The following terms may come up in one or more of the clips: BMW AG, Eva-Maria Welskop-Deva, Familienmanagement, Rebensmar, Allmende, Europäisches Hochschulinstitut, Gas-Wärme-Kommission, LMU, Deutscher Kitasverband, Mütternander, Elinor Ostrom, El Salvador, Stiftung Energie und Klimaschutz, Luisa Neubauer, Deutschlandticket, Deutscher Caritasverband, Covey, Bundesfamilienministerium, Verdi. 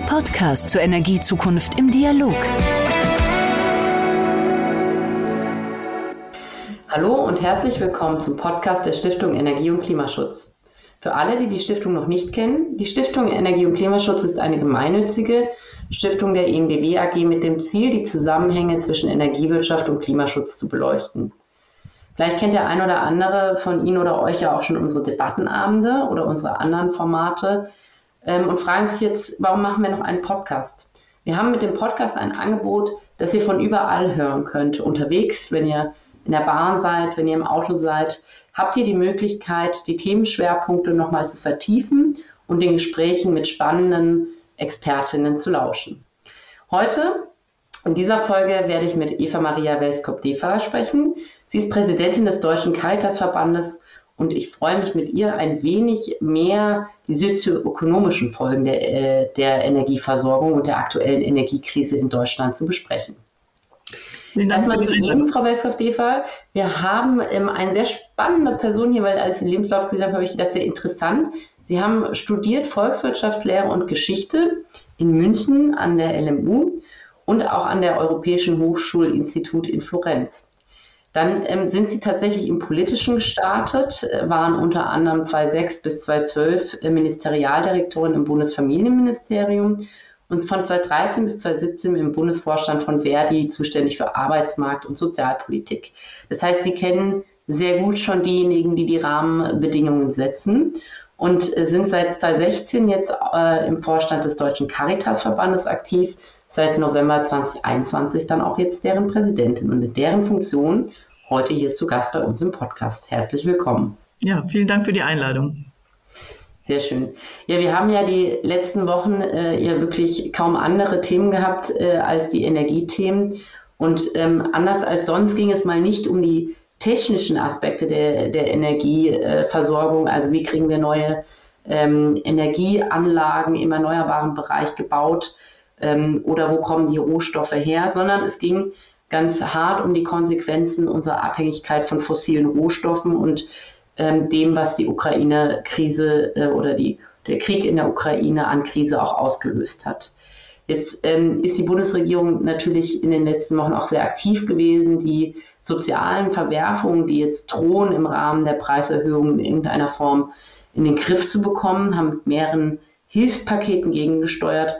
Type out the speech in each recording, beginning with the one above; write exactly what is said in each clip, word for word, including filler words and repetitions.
Ihr Podcast zur Energiezukunft im Dialog. Hallo und herzlich willkommen zum Podcast der Stiftung Energie und Klimaschutz. Für alle, die die Stiftung noch nicht kennen, die Stiftung Energie und Klimaschutz ist eine gemeinnützige Stiftung der B M W A G mit dem Ziel, die Zusammenhänge zwischen Energiewirtschaft und Klimaschutz zu beleuchten. Vielleicht kennt der ein oder andere von Ihnen oder euch ja auch schon unsere Debattenabende oder unsere anderen Formate ähm, und fragen sich jetzt, warum machen wir noch einen Podcast? Wir haben mit dem Podcast ein Angebot, das ihr von überall hören könnt. Unterwegs, wenn ihr in der Bahn seid, wenn ihr im Auto seid, habt ihr die Möglichkeit, die Themenschwerpunkte nochmal zu vertiefen und den Gesprächen mit spannenden Expertinnen zu lauschen. Heute, in dieser Folge, werde ich mit Eva-Maria Welskop-Deva sprechen. Sie ist Präsidentin des Deutschen Kitasverbandes und ich freue mich, mit ihr ein wenig mehr die sozioökonomischen Folgen der, äh, der Energieversorgung und der aktuellen Energiekrise in Deutschland zu besprechen. Erstmal zu Ihnen, Frau Welskop-Deva. Wir haben ähm, eine sehr spannende Person hier, weil als ich den Lebenslauf gesehen habe, habe ich gedacht, sehr interessant. Sie haben studiert Volkswirtschaftslehre und Geschichte in München an der L M U und auch an der Europäischen Hochschulinstitut in Florenz. Dann ähm, sind Sie tatsächlich im Politischen gestartet, waren unter anderem zweitausendsechs bis zweitausendzwölf Ministerialdirektorin im Bundesfamilienministerium und von zweitausenddreizehn bis zweitausendsiebzehn im Bundesvorstand von Verdi, zuständig für Arbeitsmarkt und Sozialpolitik. Das heißt, Sie kennen sehr gut schon diejenigen, die die Rahmenbedingungen setzen und sind seit zweitausendsechzehn jetzt äh, im Vorstand des Deutschen Caritasverbandes aktiv, seit November zweitausendeinundzwanzig dann auch jetzt deren Präsidentin und in deren Funktion heute hier zu Gast bei uns im Podcast. Herzlich willkommen. Ja, vielen Dank für die Einladung. Sehr schön. Ja, wir haben ja die letzten Wochen äh, ja wirklich kaum andere Themen gehabt äh, als die Energiethemen. Und ähm, anders als sonst ging es mal nicht um die technischen Aspekte der, der Energieversorgung. Äh, also wie kriegen wir neue ähm, Energieanlagen im erneuerbaren Bereich gebaut ähm, oder wo kommen die Rohstoffe her, sondern es ging ganz hart um die Konsequenzen unserer Abhängigkeit von fossilen Rohstoffen und dem, was die Ukraine-Krise oder die, der Krieg in der Ukraine an Krise auch ausgelöst hat. Jetzt ähm, ist die Bundesregierung natürlich in den letzten Wochen auch sehr aktiv gewesen. Die sozialen Verwerfungen, die jetzt drohen, im Rahmen der Preiserhöhungen in irgendeiner Form in den Griff zu bekommen, haben mit mehreren Hilfspaketen gegengesteuert.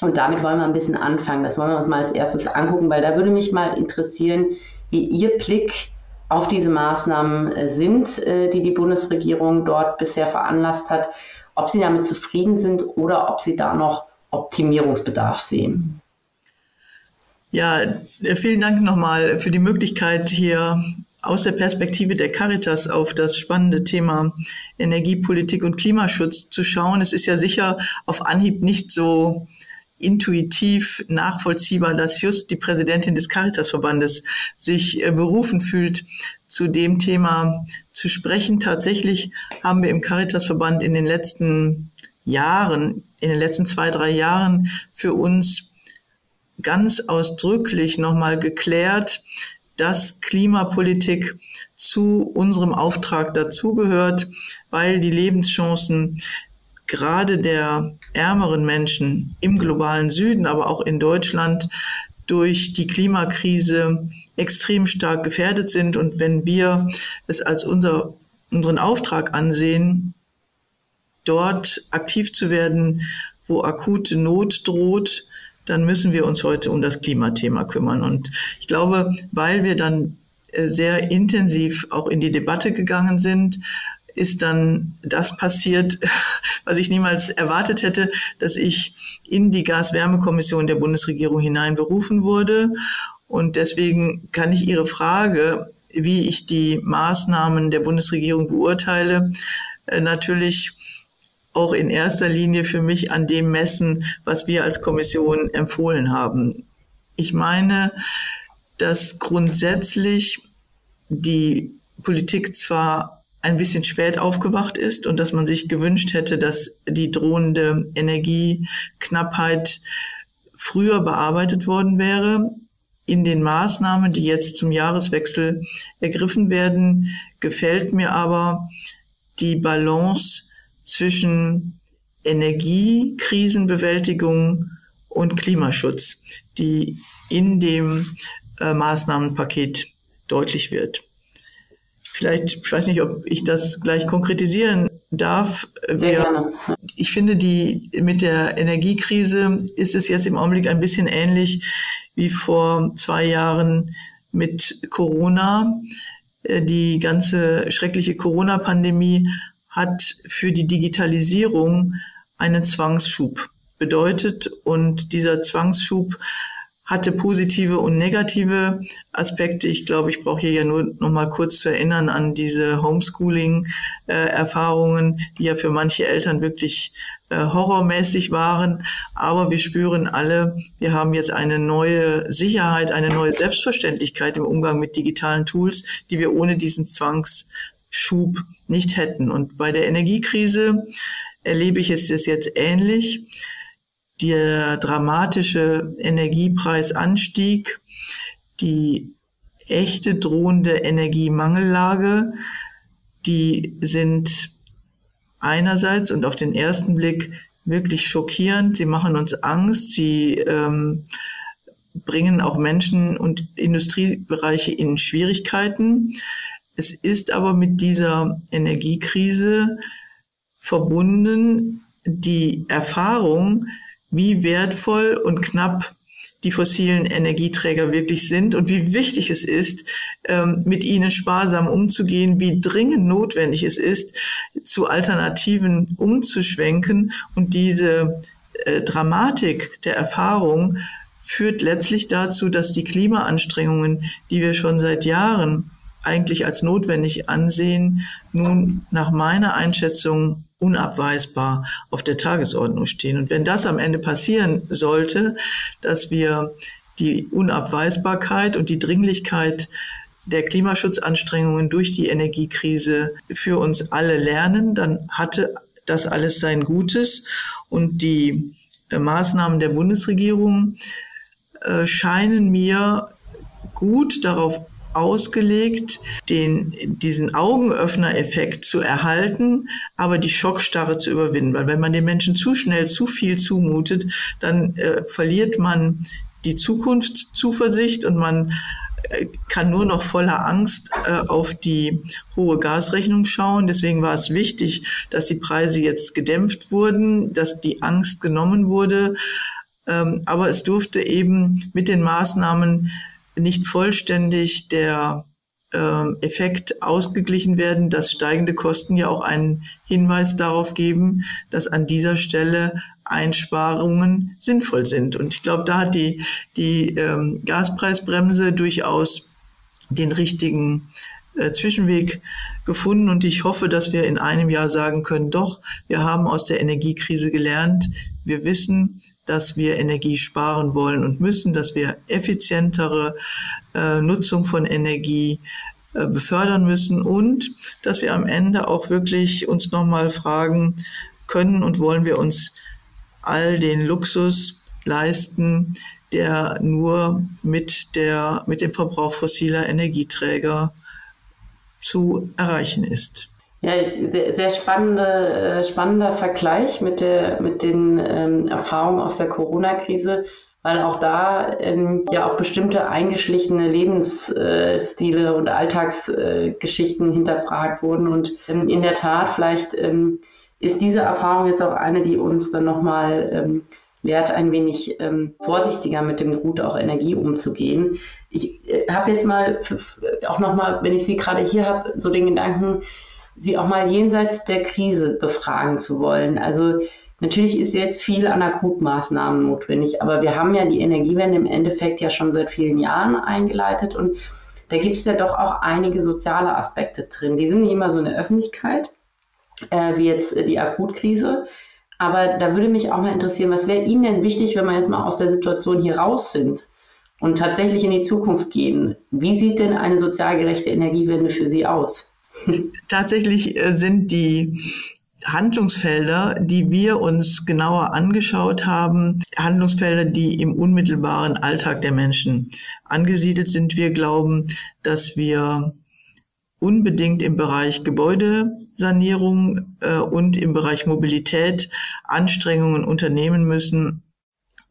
Und damit wollen wir ein bisschen anfangen. Das wollen wir uns mal als erstes angucken, weil da würde mich mal interessieren, wie Ihr Blick auf diese Maßnahmen sind, die die Bundesregierung dort bisher veranlasst hat, ob Sie damit zufrieden sind oder ob Sie da noch Optimierungsbedarf sehen. Ja, vielen Dank nochmal für die Möglichkeit, hier aus der Perspektive der Caritas auf das spannende Thema Energiepolitik und Klimaschutz zu schauen. Es ist ja sicher auf Anhieb nicht so intuitiv nachvollziehbar, dass just die Präsidentin des Caritasverbandes sich berufen fühlt, zu dem Thema zu sprechen. Tatsächlich haben wir im Caritasverband in den letzten Jahren, in den letzten zwei, drei Jahren für uns ganz ausdrücklich nochmal geklärt, dass Klimapolitik zu unserem Auftrag dazugehört, weil die Lebenschancen gerade der ärmeren Menschen im globalen Süden, aber auch in Deutschland, durch die Klimakrise extrem stark gefährdet sind. Und wenn wir es als unser, unseren Auftrag ansehen, dort aktiv zu werden, wo akute Not droht, dann müssen wir uns heute um das Klimathema kümmern. Und ich glaube, weil wir dann sehr intensiv auch in die Debatte gegangen sind, ist dann das passiert, was ich niemals erwartet hätte, dass ich in die Gas-Wärme-Kommission der Bundesregierung hinein berufen wurde. Und deswegen kann ich Ihre Frage, wie ich die Maßnahmen der Bundesregierung beurteile, natürlich auch in erster Linie für mich an dem messen, was wir als Kommission empfohlen haben. Ich meine, dass grundsätzlich die Politik zwar ein bisschen spät aufgewacht ist und dass man sich gewünscht hätte, dass die drohende Energieknappheit früher bearbeitet worden wäre. In den Maßnahmen, die jetzt zum Jahreswechsel ergriffen werden, gefällt mir aber die Balance zwischen Energie, Krisenbewältigung und Klimaschutz, die in dem äh, Maßnahmenpaket deutlich wird. Vielleicht, ich weiß nicht, ob ich das gleich konkretisieren darf. Sehr gerne. Ich finde, die, mit der Energiekrise ist es jetzt im Augenblick ein bisschen ähnlich wie vor zwei Jahren mit Corona. Die ganze schreckliche Corona-Pandemie hat für die Digitalisierung einen Zwangsschub bedeutet. Und dieser Zwangsschub hatte positive und negative Aspekte. Ich glaube, ich brauche hier ja nur noch mal kurz zu erinnern an diese Homeschooling-Erfahrungen, die ja für manche Eltern wirklich äh, horrormäßig waren. Aber wir spüren alle, wir haben jetzt eine neue Sicherheit, eine neue Selbstverständlichkeit im Umgang mit digitalen Tools, die wir ohne diesen Zwangsschub nicht hätten. Und bei der Energiekrise erlebe ich es jetzt ähnlich. Der dramatische Energiepreisanstieg, die echte drohende Energiemangellage, die sind einerseits und auf den ersten Blick wirklich schockierend. Sie machen uns Angst, sie ähm, bringen auch Menschen und Industriebereiche in Schwierigkeiten. Es ist aber mit dieser Energiekrise verbunden die Erfahrung, wie wertvoll und knapp die fossilen Energieträger wirklich sind und wie wichtig es ist, mit ihnen sparsam umzugehen, wie dringend notwendig es ist, zu Alternativen umzuschwenken. Und diese Dramatik der Erfahrung führt letztlich dazu, dass die Klimaanstrengungen, die wir schon seit Jahren eigentlich als notwendig ansehen, nun nach meiner Einschätzung unabweisbar auf der Tagesordnung stehen. Und wenn das am Ende passieren sollte, dass wir die Unabweisbarkeit und die Dringlichkeit der Klimaschutzanstrengungen durch die Energiekrise für uns alle lernen, dann hatte das alles sein Gutes. Und die äh, Maßnahmen der Bundesregierung äh, scheinen mir gut darauf ausgelegt, den, diesen Augenöffner-Effekt zu erhalten, aber die Schockstarre zu überwinden. Weil wenn man den Menschen zu schnell zu viel zumutet, dann äh, verliert man die Zukunftszuversicht und man äh, kann nur noch voller Angst äh, auf die hohe Gasrechnung schauen. Deswegen war es wichtig, dass die Preise jetzt gedämpft wurden, dass die Angst genommen wurde. Ähm, aber es durfte eben mit den Maßnahmen nicht vollständig der äh, Effekt ausgeglichen werden, dass steigende Kosten ja auch einen Hinweis darauf geben, dass an dieser Stelle Einsparungen sinnvoll sind. Und ich glaube, da hat die, die ähm, Gaspreisbremse durchaus den richtigen äh, Zwischenweg gefunden. Und ich hoffe, dass wir in einem Jahr sagen können, doch, wir haben aus der Energiekrise gelernt, wir wissen, dass wir Energie sparen wollen und müssen, dass wir effizientere äh, Nutzung von Energie äh, befördern müssen und dass wir am Ende auch wirklich uns nochmal fragen können und wollen wir uns all den Luxus leisten, der nur mit der, mit dem Verbrauch fossiler Energieträger zu erreichen ist. Ja, ich, sehr, sehr spannende, äh, spannender Vergleich mit, der, mit den ähm, Erfahrungen aus der Corona-Krise, weil auch da ähm, ja auch bestimmte eingeschlichene Lebensstile äh, und Alltagsgeschichten äh, hinterfragt wurden. Und ähm, in der Tat, vielleicht ähm, ist diese Erfahrung jetzt auch eine, die uns dann nochmal ähm, lehrt, ein wenig ähm, vorsichtiger mit dem Gut auch Energie umzugehen. Ich äh, habe jetzt mal f- auch nochmal, wenn ich Sie gerade hier habe, so den Gedanken, Sie auch mal jenseits der Krise befragen zu wollen. Also natürlich ist jetzt viel an Akutmaßnahmen notwendig, aber wir haben ja die Energiewende im Endeffekt ja schon seit vielen Jahren eingeleitet und da gibt es ja doch auch einige soziale Aspekte drin. Die sind nicht immer so in der Öffentlichkeit, äh, wie jetzt die Akutkrise, aber da würde mich auch mal interessieren, was wäre Ihnen denn wichtig, wenn wir jetzt mal aus der Situation hier raus sind und tatsächlich in die Zukunft gehen? Wie sieht denn eine sozial gerechte Energiewende für Sie aus? Tatsächlich sind die Handlungsfelder, die wir uns genauer angeschaut haben, Handlungsfelder, die im unmittelbaren Alltag der Menschen angesiedelt sind. Wir glauben, dass wir unbedingt im Bereich Gebäudesanierung äh, und im Bereich Mobilität Anstrengungen unternehmen müssen,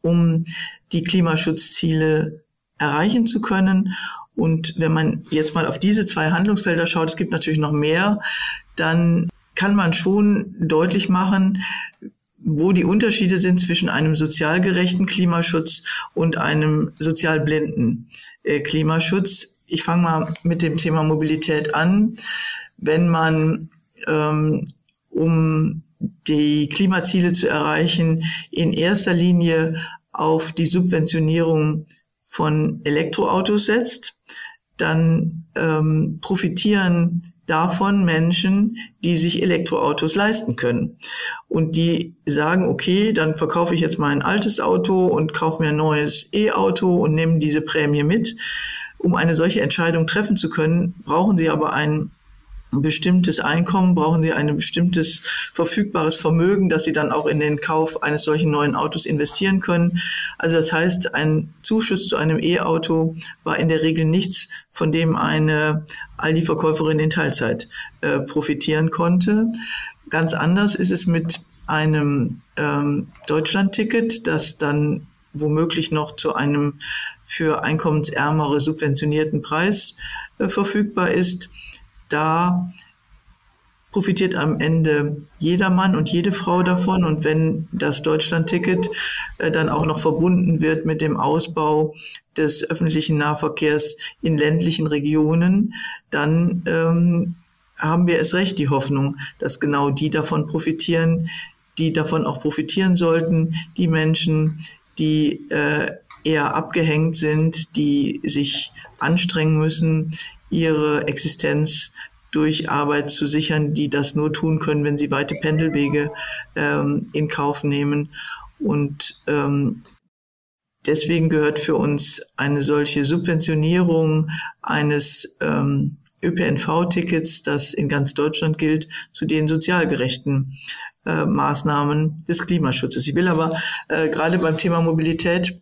um die Klimaschutzziele erreichen zu können. Und wenn man jetzt mal auf diese zwei Handlungsfelder schaut, es gibt natürlich noch mehr, dann kann man schon deutlich machen, wo die Unterschiede sind zwischen einem sozial gerechten Klimaschutz und einem sozial blinden äh, Klimaschutz. Ich fange mal mit dem Thema Mobilität an. Wenn man ähm, um die Klimaziele zu erreichen, in erster Linie auf die Subventionierung von Elektroautos setzt, dann ähm, profitieren davon Menschen, die sich Elektroautos leisten können und die sagen, okay, dann verkaufe ich jetzt mein altes Auto und kaufe mir ein neues E-Auto und nehme diese Prämie mit. Um eine solche Entscheidung treffen zu können, brauchen sie aber ein bestimmtes Einkommen, brauchen sie ein bestimmtes verfügbares Vermögen, dass sie dann auch in den Kauf eines solchen neuen Autos investieren können. Also das heißt, ein Zuschuss zu einem E-Auto war in der Regel nichts, von dem eine Aldi-Verkäuferin in Teilzeit äh, profitieren konnte. Ganz anders ist es mit einem ähm, Deutschland-Ticket, das dann womöglich noch zu einem für einkommensärmere subventionierten Preis äh, verfügbar ist. Da profitiert am Ende jeder Mann und jede Frau davon. Und wenn das Deutschlandticket äh, dann auch noch verbunden wird mit dem Ausbau des öffentlichen Nahverkehrs in ländlichen Regionen, dann ähm, haben wir erst recht die Hoffnung, dass genau die davon profitieren, die davon auch profitieren sollten, die Menschen, die äh, eher abgehängt sind, die sich anstrengen müssen, ihre Existenz durch Arbeit zu sichern, die das nur tun können, wenn sie weite Pendelwege ähm, in Kauf nehmen. Und ähm, deswegen gehört für uns eine solche Subventionierung eines ähm, Ö P N V-Tickets, das in ganz Deutschland gilt, zu den sozial gerechten äh, Maßnahmen des Klimaschutzes. Ich will aber äh, gerade beim Thema Mobilität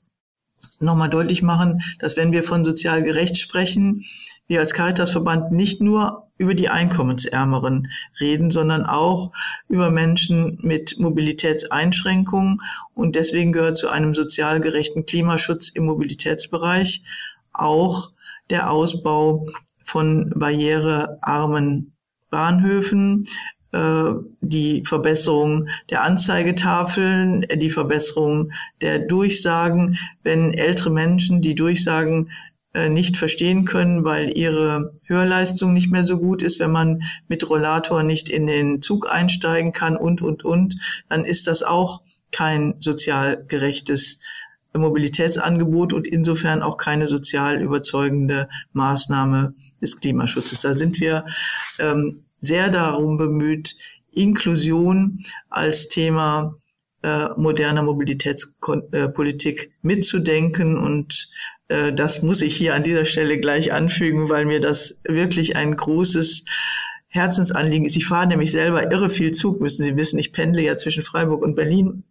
nochmal deutlich machen, dass wenn wir von sozial gerecht sprechen, wir als Caritasverband nicht nur über die Einkommensärmeren reden, sondern auch über Menschen mit Mobilitätseinschränkungen. Und deswegen gehört zu einem sozial gerechten Klimaschutz im Mobilitätsbereich auch der Ausbau von barrierearmen Bahnhöfen, die Verbesserung der Anzeigetafeln, die Verbesserung der Durchsagen. Wenn ältere Menschen die Durchsagen äh, nicht verstehen können, weil ihre Hörleistung nicht mehr so gut ist, wenn man mit Rollator nicht in den Zug einsteigen kann und, und, und, dann ist das auch kein sozial gerechtes Mobilitätsangebot und insofern auch keine sozial überzeugende Maßnahme des Klimaschutzes. Da sind wir ähm, sehr darum bemüht, Inklusion als Thema äh, moderner Mobilitätspolitik mitzudenken. Und äh, das muss ich hier an dieser Stelle gleich anfügen, weil mir das wirklich ein großes Herzensanliegen ist. Ich fahre nämlich selber irre viel Zug, müssen Sie wissen. Ich pendle ja zwischen Freiburg und Berlin.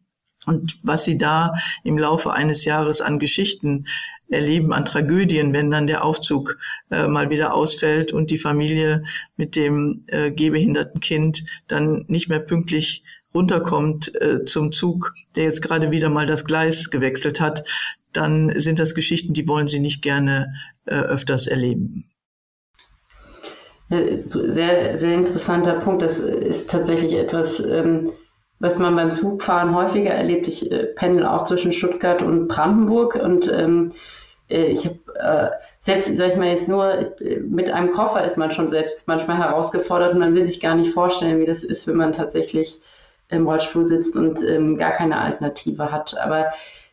Und was Sie da im Laufe eines Jahres an Geschichten erleben, an Tragödien, wenn dann der Aufzug äh, mal wieder ausfällt und die Familie mit dem äh, gehbehinderten Kind dann nicht mehr pünktlich runterkommt äh, zum Zug, der jetzt gerade wieder mal das Gleis gewechselt hat, dann sind das Geschichten, die wollen Sie nicht gerne äh, öfters erleben. Sehr, sehr interessanter Punkt. Das ist tatsächlich etwas, ähm was man beim Zugfahren häufiger erlebt. Ich äh, pendel auch zwischen Stuttgart und Brandenburg und ähm, ich habe äh, selbst, sag ich mal jetzt nur, mit einem Koffer ist man schon selbst manchmal herausgefordert und man will sich gar nicht vorstellen, wie das ist, wenn man tatsächlich im Rollstuhl sitzt und ähm, gar keine Alternative hat. Aber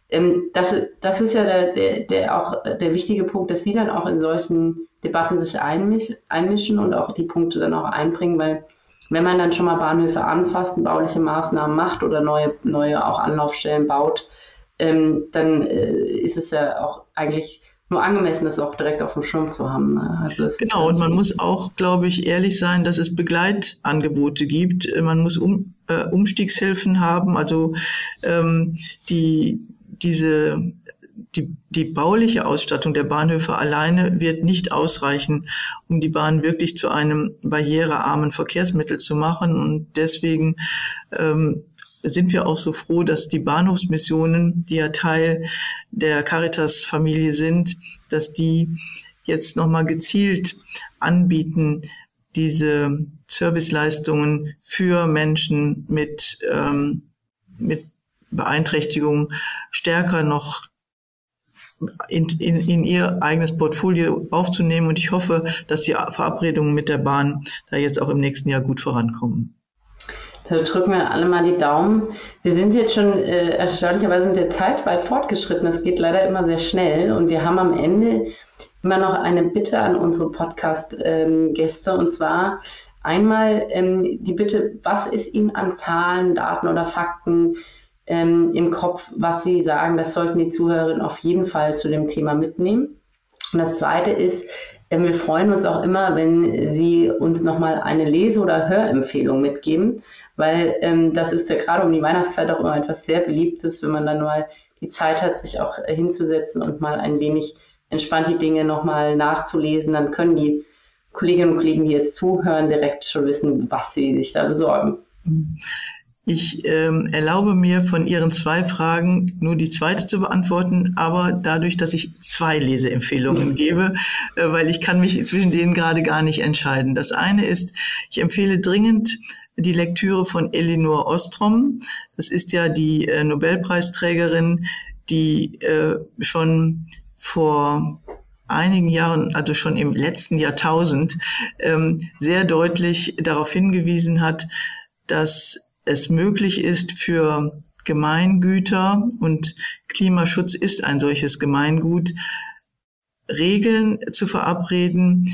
ähm, das, das ist ja der, der, der auch der wichtige Punkt, dass Sie dann auch in solchen Debatten sich einmisch, einmischen und auch die Punkte dann auch einbringen, weil wenn man dann schon mal Bahnhöfe anfasst und bauliche Maßnahmen macht oder neue, neue auch Anlaufstellen baut, ähm, dann äh, ist es ja auch eigentlich nur angemessen, das auch direkt auf dem Schirm zu haben. Ne? Also das genau, und man muss auch, glaube ich, ehrlich sein, dass es Begleitangebote gibt. Man muss um, äh, Umstiegshilfen haben, also ähm, die diese... Die, die bauliche Ausstattung der Bahnhöfe alleine wird nicht ausreichen, um die Bahn wirklich zu einem barrierearmen Verkehrsmittel zu machen. Und deswegen ähm, sind wir auch so froh, dass die Bahnhofsmissionen, die ja Teil der Caritas-Familie sind, dass die jetzt nochmal gezielt anbieten, diese Serviceleistungen für Menschen mit, ähm, mit Beeinträchtigung stärker noch In, in, in ihr eigenes Portfolio aufzunehmen. Und ich hoffe, dass die Verabredungen mit der Bahn da jetzt auch im nächsten Jahr gut vorankommen. Da drücken wir alle mal die Daumen. Wir sind jetzt schon äh, erstaunlicherweise mit der Zeit weit fortgeschritten. Es geht leider immer sehr schnell. Und wir haben am Ende immer noch eine Bitte an unsere Podcast-Gäste. Ähm, und zwar einmal ähm, die Bitte, was ist Ihnen an Zahlen, Daten oder Fakten im Kopf, was Sie sagen, das sollten die Zuhörerinnen auf jeden Fall zu dem Thema mitnehmen. Und das Zweite ist, wir freuen uns auch immer, wenn Sie uns nochmal eine Lese- oder Hörempfehlung mitgeben, weil das ist ja gerade um die Weihnachtszeit auch immer etwas sehr Beliebtes, wenn man dann mal die Zeit hat, sich auch hinzusetzen und mal ein wenig entspannt die Dinge nochmal nachzulesen. Dann können die Kolleginnen und Kollegen, die jetzt zuhören, direkt schon wissen, was sie sich da besorgen. Mhm. Ich ähm, erlaube mir, von Ihren zwei Fragen nur die zweite zu beantworten, aber dadurch, dass ich zwei Leseempfehlungen gebe, äh, weil ich kann mich zwischen denen gerade gar nicht entscheiden. Das eine ist, ich empfehle dringend die Lektüre von Elinor Ostrom. Das ist ja die äh, Nobelpreisträgerin, die äh, schon vor einigen Jahren, also schon im letzten Jahrtausend, ähm, sehr deutlich darauf hingewiesen hat, dass es möglich ist für Gemeingüter, und Klimaschutz ist ein solches Gemeingut, Regeln zu verabreden,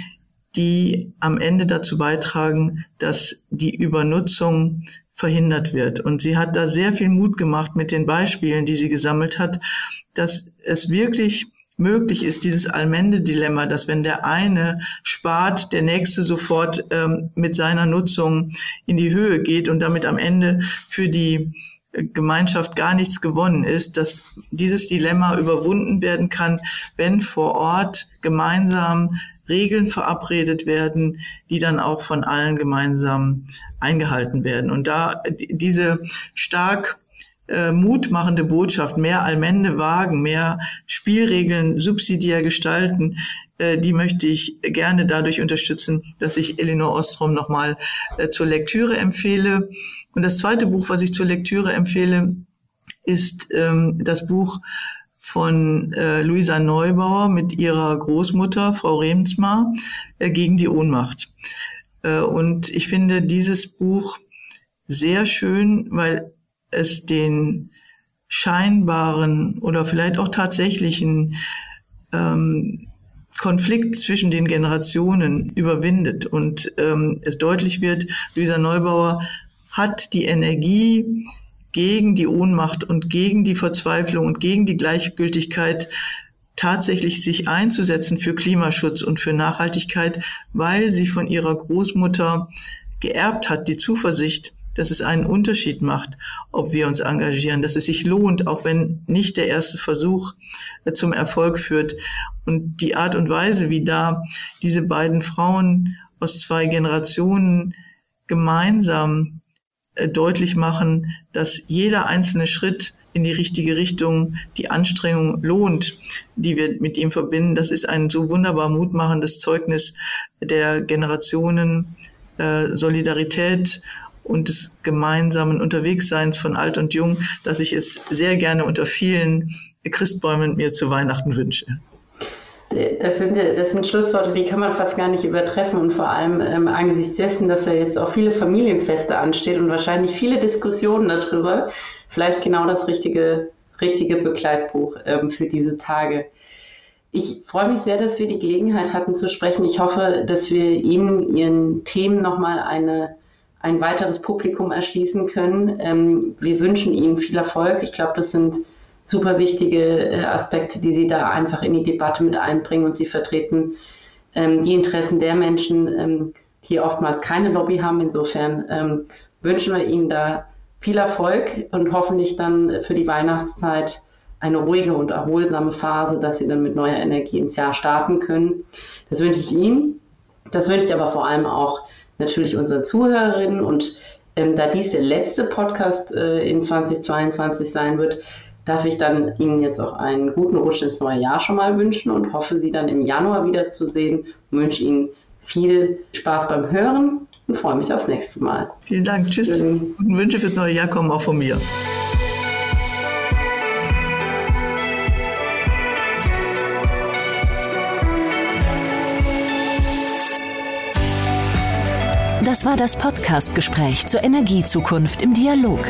die am Ende dazu beitragen, dass die Übernutzung verhindert wird. Und sie hat da sehr viel Mut gemacht mit den Beispielen, die sie gesammelt hat, dass es wirklich möglich ist, dieses Allmende-Dilemma, dass wenn der eine spart, der nächste sofort ähm, mit seiner Nutzung in die Höhe geht und damit am Ende für die Gemeinschaft gar nichts gewonnen ist, dass dieses Dilemma überwunden werden kann, wenn vor Ort gemeinsam Regeln verabredet werden, die dann auch von allen gemeinsam eingehalten werden. Und da diese stark Äh, mutmachende Botschaft, mehr Allmende wagen, mehr Spielregeln subsidiär gestalten, äh, die möchte ich gerne dadurch unterstützen, dass ich Elinor Ostrom nochmal äh, zur Lektüre empfehle. Und das zweite Buch, was ich zur Lektüre empfehle, ist ähm, das Buch von äh, Luisa Neubauer mit ihrer Großmutter, Frau Rebensmar, äh, gegen die Ohnmacht. Äh, und ich finde dieses Buch sehr schön, weil es den scheinbaren oder vielleicht auch tatsächlichen ähm, Konflikt zwischen den Generationen überwindet und ähm, es deutlich wird, Luisa Neubauer hat die Energie, gegen die Ohnmacht und gegen die Verzweiflung und gegen die Gleichgültigkeit tatsächlich sich einzusetzen für Klimaschutz und für Nachhaltigkeit, weil sie von ihrer Großmutter geerbt hat, die Zuversicht, dass es einen Unterschied macht, ob wir uns engagieren, dass es sich lohnt, auch wenn nicht der erste Versuch zum Erfolg führt. Und die Art und Weise, wie da diese beiden Frauen aus zwei Generationen gemeinsam deutlich machen, dass jeder einzelne Schritt in die richtige Richtung die Anstrengung lohnt, die wir mit ihm verbinden, das ist ein so wunderbar mutmachendes Zeugnis der Generationen Solidarität und des gemeinsamen Unterwegsseins von Alt und Jung, dass ich es sehr gerne unter vielen Christbäumen mir zu Weihnachten wünsche. Das sind, das sind Schlussworte, die kann man fast gar nicht übertreffen, und vor allem ähm, angesichts dessen, dass ja jetzt auch viele Familienfeste anstehen und wahrscheinlich viele Diskussionen darüber, vielleicht genau das richtige, richtige Begleitbuch ähm, für diese Tage. Ich freue mich sehr, dass wir die Gelegenheit hatten zu sprechen. Ich hoffe, dass wir Ihnen, Ihren Themen nochmal eine ein weiteres Publikum erschließen können. Wir wünschen Ihnen viel Erfolg. Ich glaube, das sind super wichtige Aspekte, die Sie da einfach in die Debatte mit einbringen, und Sie vertreten die Interessen der Menschen, die oftmals keine Lobby haben. Insofern wünschen wir Ihnen da viel Erfolg und hoffentlich dann für die Weihnachtszeit eine ruhige und erholsame Phase, dass sie dann mit neuer Energie ins Jahr starten können. Das wünsche ich Ihnen. Das wünsche ich aber vor allem auch natürlich unseren Zuhörerinnen. Und ähm, da dies der letzte Podcast äh, in zweitausendzweiundzwanzig sein wird, darf ich dann Ihnen jetzt auch einen guten Rutsch ins neue Jahr schon mal wünschen und hoffe, Sie dann im Januar wiederzusehen und wünsche Ihnen viel Spaß beim Hören und freue mich aufs nächste Mal. Vielen Dank. Tschüss. Guten ähm, Wünsche fürs neue Jahr kommen auch von mir. Das war das Podcastgespräch zur Energiezukunft im Dialog.